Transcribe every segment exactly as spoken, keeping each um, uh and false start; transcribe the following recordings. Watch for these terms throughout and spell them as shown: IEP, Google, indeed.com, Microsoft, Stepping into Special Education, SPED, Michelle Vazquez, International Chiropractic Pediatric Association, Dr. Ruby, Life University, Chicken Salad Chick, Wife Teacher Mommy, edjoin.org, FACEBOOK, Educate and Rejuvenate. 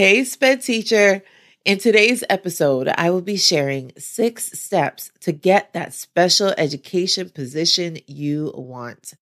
Hey, SPED teacher. In today's episode, I will be sharing six steps to get that special education position you want.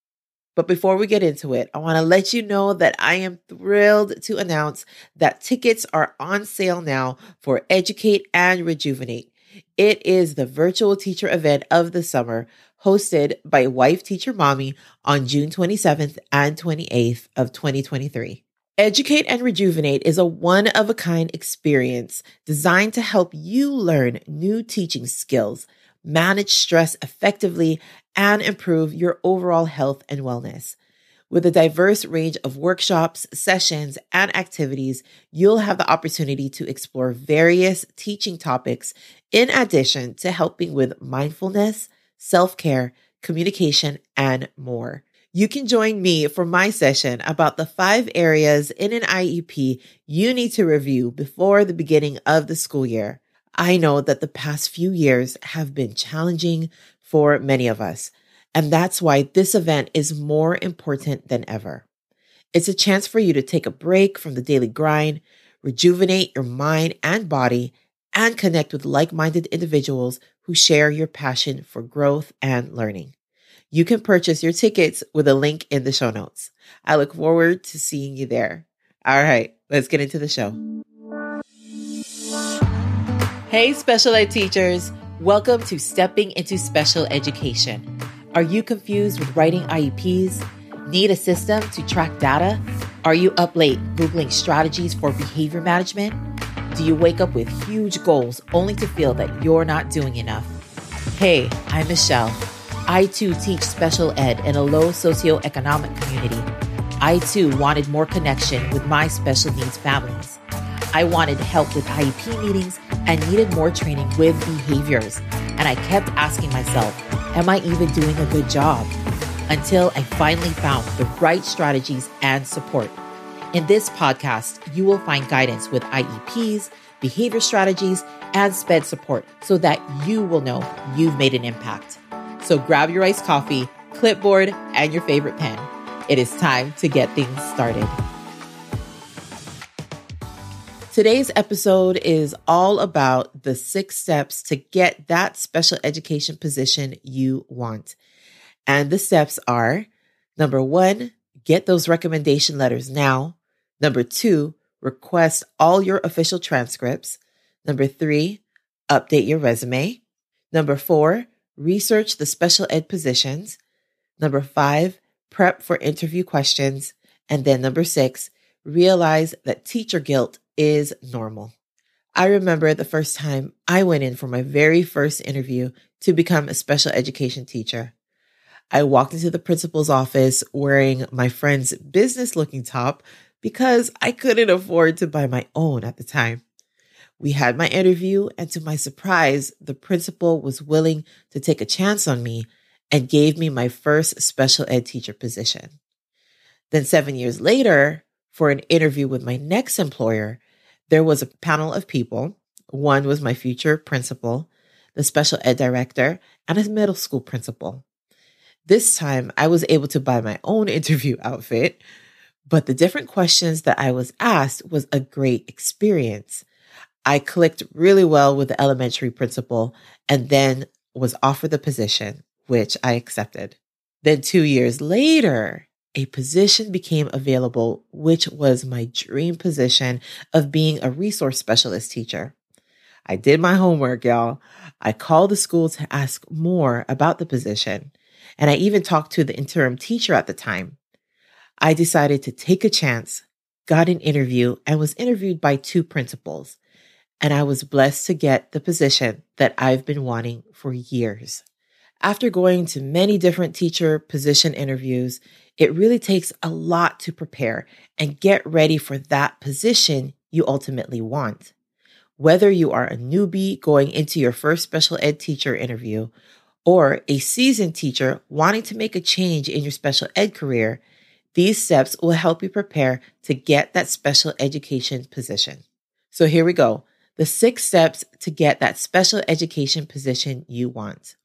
But before we get into it, I want to let you know that I am thrilled to announce that tickets are on sale now for Educate and Rejuvenate. It is the virtual teacher event of the summer, hosted by Wife Teacher Mommy on June twenty-seventh and twenty-eighth of twenty twenty-three. Educate and Rejuvenate is a one-of-a-kind experience designed to help you learn new teaching skills, manage stress effectively, and improve your overall health and wellness. With a diverse range of workshops, sessions, and activities, you'll have the opportunity to explore various teaching topics in addition to helping with mindfulness, self-care, communication, and more. You can join me for my session about the five areas in an I E P you need to review before the beginning of the school year. I know that the past few years have been challenging for many of us, and that's why this event is more important than ever. It's a chance for you to take a break from the daily grind, rejuvenate your mind and body, and connect with like-minded individuals who share your passion for growth and learning. You can purchase your tickets with a link in the show notes. I look forward to seeing you there. All right, let's get into the show. Hey, special ed teachers. Welcome to Stepping into Special Education. Are you confused with writing I E Ps? Need a system to track data? Are you up late Googling strategies for behavior management? Do you wake up with huge goals only to feel that you're not doing enough? Hey, I'm Michelle. I too teach special ed in a low socioeconomic community. I too wanted more connection with my special needs families. I wanted help with I E P meetings and needed more training with behaviors. And I kept asking myself, am I even doing a good job? Until I finally found the right strategies and support. In this podcast, you will find guidance with I E Ps, behavior strategies, and SPED support so that you will know you've made an impact. So grab your iced coffee, clipboard, and your favorite pen. It is time to get things started. Today's episode is all about the six steps to get that special education position you want. And the steps are, number one, get those recommendation letters now. Number two, request all your official transcripts. Number three, update your resume. Number four, research the special ed positions. Number five, prep for interview questions. And then number six, realize that teacher guilt is normal. I remember the first time I went in for my very first interview to become a special education teacher. I walked into the principal's office wearing my friend's business-looking top because I couldn't afford to buy my own at the time. We had my interview, and to my surprise, the principal was willing to take a chance on me and gave me my first special ed teacher position. Then seven years later, for an interview with my next employer, there was a panel of people. One was my future principal, the special ed director, and a middle school principal. This time, I was able to buy my own interview outfit, but the different questions that I was asked was a great experience. I clicked really well with the elementary principal and then was offered the position, which I accepted. Then two years later, a position became available, which was my dream position of being a resource specialist teacher. I did my homework, y'all. I called the school to ask more about the position, and I even talked to the interim teacher at the time. I decided to take a chance, got an interview, and was interviewed by two principals. And I was blessed to get the position that I've been wanting for years. After going to many different teacher position interviews, it really takes a lot to prepare and get ready for that position you ultimately want. Whether you are a newbie going into your first special ed teacher interview or a seasoned teacher wanting to make a change in your special ed career, these steps will help you prepare to get that special education position. So here we go. The six steps to get that special education position you want.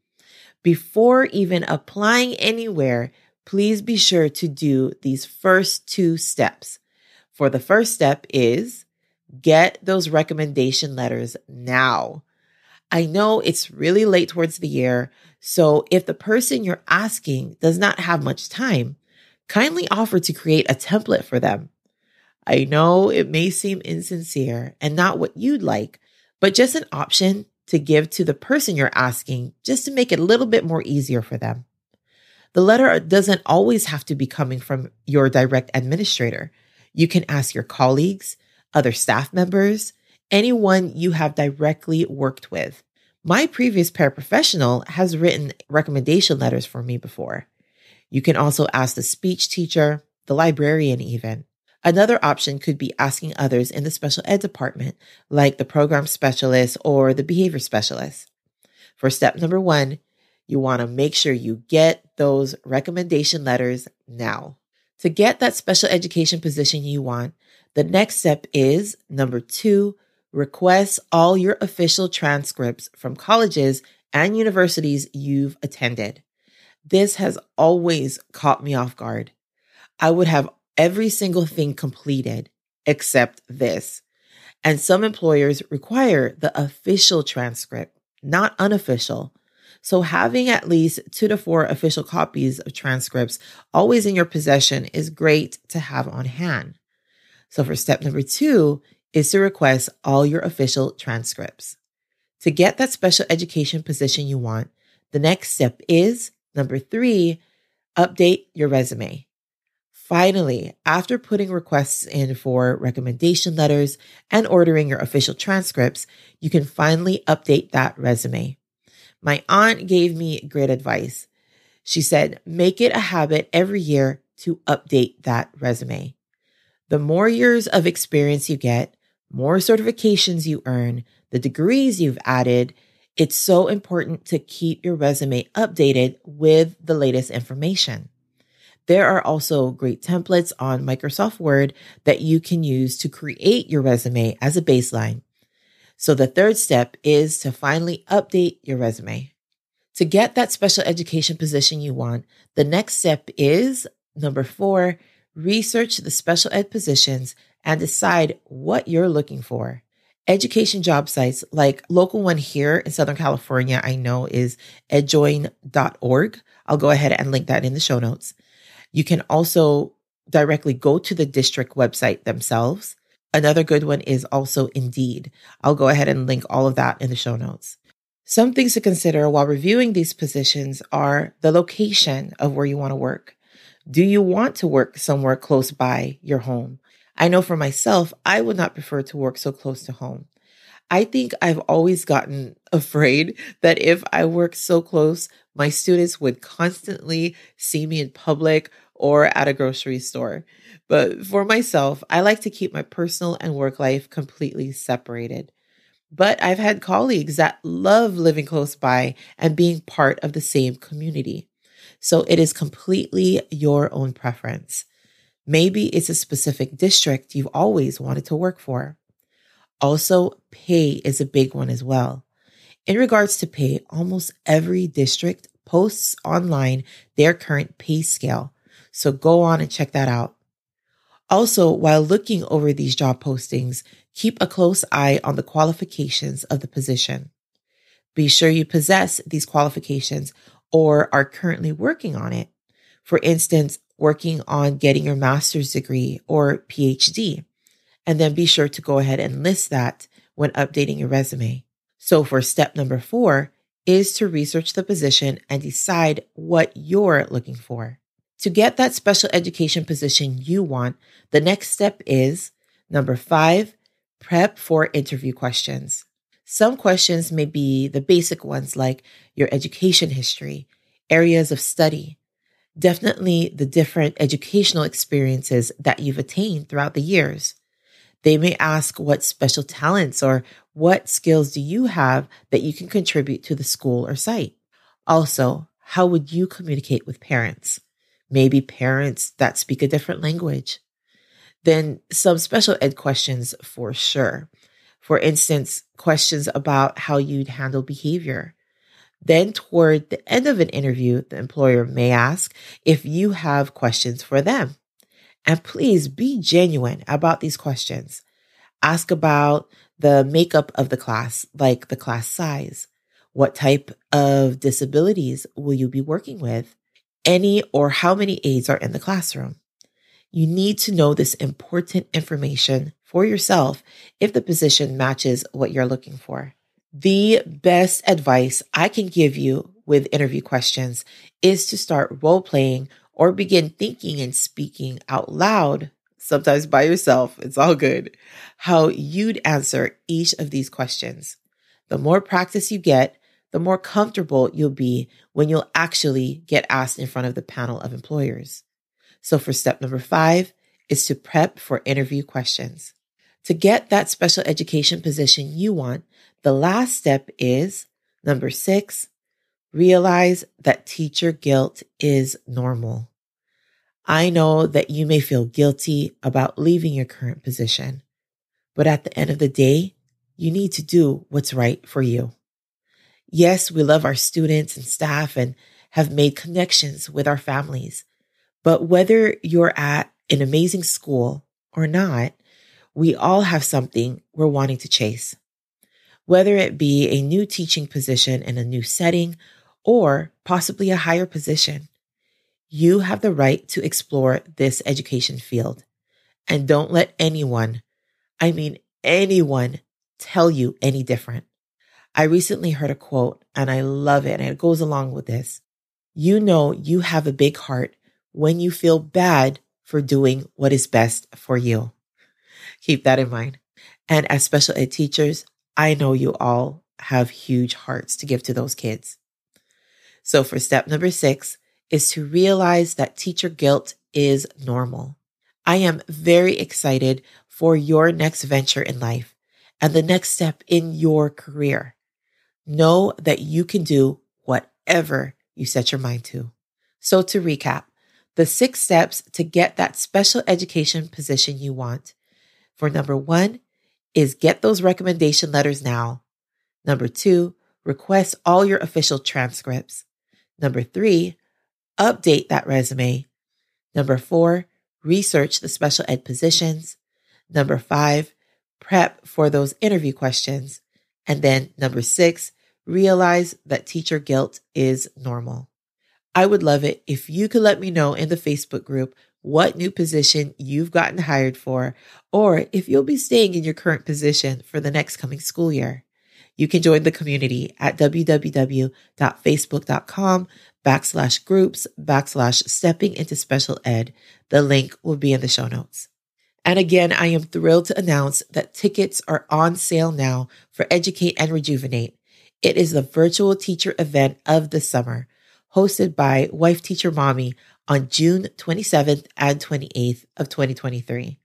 Before even applying anywhere, please be sure to do these first two steps. For the first step is Get those recommendation letters now. I know it's really late towards the year, so if the person you're asking does not have much time, kindly offer to create a template for them. I know it may seem insincere and not what you'd like, but just an option to give to the person you're asking just to make it a little bit more easier for them. The letter doesn't always have to be coming from your direct administrator. You can ask your colleagues, other staff members, anyone you have directly worked with. My previous paraprofessional has written recommendation letters for me before. You can also ask the speech teacher, the librarian even. Another option could be asking others in the special ed department, like the program specialist or the behavior specialist. For step number one, you want to make sure you get those recommendation letters now. To get that special education position you want, the next step is number two, request all your official transcripts from colleges and universities you've attended. This has always caught me off guard. I would have every single thing completed except this. And some employers require the official transcript, not unofficial. So having at least two to four official copies of transcripts always in your possession is great to have on hand. So for step number two is to request all your official transcripts. To get that special education position you want, the next step is number three, update your resume. Finally, after putting requests in for recommendation letters and ordering your official transcripts, you can finally update that resume. My aunt gave me great advice. She said, make it a habit every year to update that resume. The more years of experience you get, more certifications you earn, the degrees you've added, it's so important to keep your resume updated with the latest information. There are also great templates on Microsoft Word that you can use to create your resume as a baseline. So the third step is to finally update your resume. To get that special education position you want, the next step is number four, research the special ed positions and decide what you're looking for. Education job sites like local one here in Southern California, I know is edjoin dot org. I'll go ahead and link that in the show notes. You can also directly go to the district website themselves. Another good one is also Indeed. I'll go ahead and link all of that in the show notes. Some things to consider while reviewing these positions are the location of where you want to work. Do you want to work somewhere close by your home? I know for myself, I would not prefer to work so close to home. I think I've always gotten afraid that if I worked so close, my students would constantly see me in public or at a grocery store. But for myself, I like to keep my personal and work life completely separated. But I've had colleagues that love living close by and being part of the same community. So it is completely your own preference. Maybe it's a specific district you've always wanted to work for. Also, pay is a big one as well. In regards to pay, almost every district posts online their current pay scale. So go on and check that out. Also, while looking over these job postings, keep a close eye on the qualifications of the position. Be sure you possess these qualifications or are currently working on it. For instance, working on getting your master's degree or P H D, and then be sure to go ahead and list that when updating your resume. So for step number four is to research the position and decide what you're looking for. To get that special education position you want, the next step is number five, prep for interview questions. Some questions may be the basic ones like your education history, areas of study, definitely the different educational experiences that you've attained throughout the years. They may ask what special talents or what skills do you have that you can contribute to the school or site. Also, how would you communicate with parents? Maybe parents that speak a different language. Then some special ed questions for sure. For instance, questions about how you'd handle behavior. Then toward the end of an interview, the employer may ask if you have questions for them. And please be genuine about these questions. Ask about the makeup of the class, like the class size. What type of disabilities will you be working with? Any or how many aides are in the classroom? You need to know this important information for yourself if the position matches what you're looking for. The best advice I can give you with interview questions is to start role-playing or begin thinking and speaking out loud, sometimes by yourself, it's all good, how you'd answer each of these questions. The more practice you get, the more comfortable you'll be when you'll actually get asked in front of the panel of employers. So for step number five is to prep for interview questions. To get that special education position you want, the last step is number six, realize that teacher guilt is normal. I know that you may feel guilty about leaving your current position, but at the end of the day, you need to do what's right for you. Yes, we love our students and staff and have made connections with our families, but whether you're at an amazing school or not, we all have something we're wanting to chase. Whether it be a new teaching position in a new setting or possibly a higher position, you have the right to explore this education field. And don't let anyone, I mean anyone, tell you any different. I recently heard a quote and I love it and it goes along with this. You know you have a big heart when you feel bad for doing what is best for you. Keep that in mind. And as special ed teachers, I know you all have huge hearts to give to those kids. So for step number six is to realize that teacher guilt is normal. I am very excited for your next venture in life and the next step in your career. Know that you can do whatever you set your mind to. So to recap, the six steps to get that special education position you want. For number one, is get those recommendation letters now. Number two, request all your official transcripts. Number three, update that resume. Number four, research the special ed positions. Number five, prep for those interview questions. And then number six, realize that teacher guilt is normal. I would love it if you could let me know in the Facebook group what new position you've gotten hired for, or if you'll be staying in your current position for the next coming school year. You can join the community at www.facebook.com backslash groups backslash stepping into special ed. The link will be in the show notes. And again, I am thrilled to announce that tickets are on sale now for Educate and Rejuvenate. It is the virtual teacher event of the summer, hosted by Wife Teacher Mommy, on June twenty-seventh and twenty-eighth of twenty twenty-three.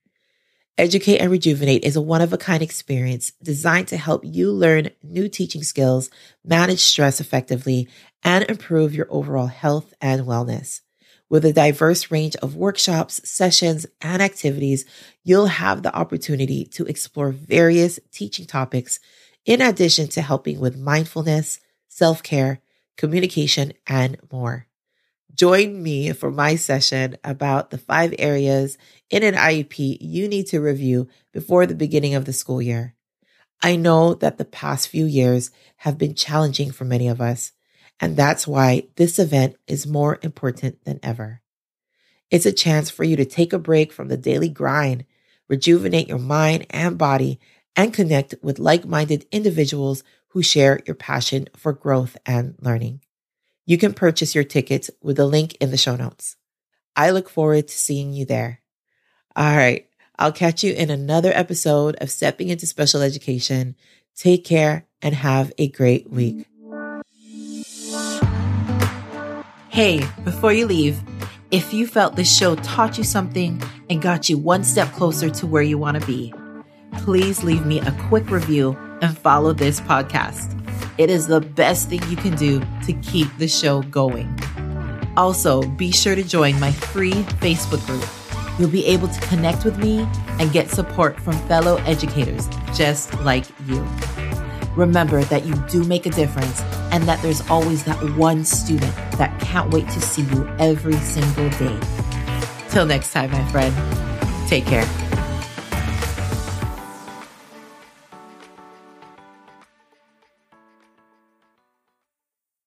Educate and Rejuvenate is a one-of-a-kind experience designed to help you learn new teaching skills, manage stress effectively, and improve your overall health and wellness. With a diverse range of workshops, sessions, and activities, you'll have the opportunity to explore various teaching topics in addition to helping with mindfulness, self-care, communication, and more. Join me for my session about the five areas in an I E P you need to review before the beginning of the school year. I know that the past few years have been challenging for many of us, and that's why this event is more important than ever. It's a chance for you to take a break from the daily grind, rejuvenate your mind and body, and connect with like-minded individuals who share your passion for growth and learning. You can purchase your tickets with a link in the show notes. I look forward to seeing you there. All right, I'll catch you in another episode of Stepping into Special Education. Take care and have a great week. Hey, before you leave, if you felt this show taught you something and got you one step closer to where you want to be, please leave me a quick review and follow this podcast. It is the best thing you can do to keep the show going. Also, be sure to join my free Facebook group. You'll be able to connect with me and get support from fellow educators just like you. Remember that you do make a difference and that there's always that one student that can't wait to see you every single day. Till next time, my friend. Take care.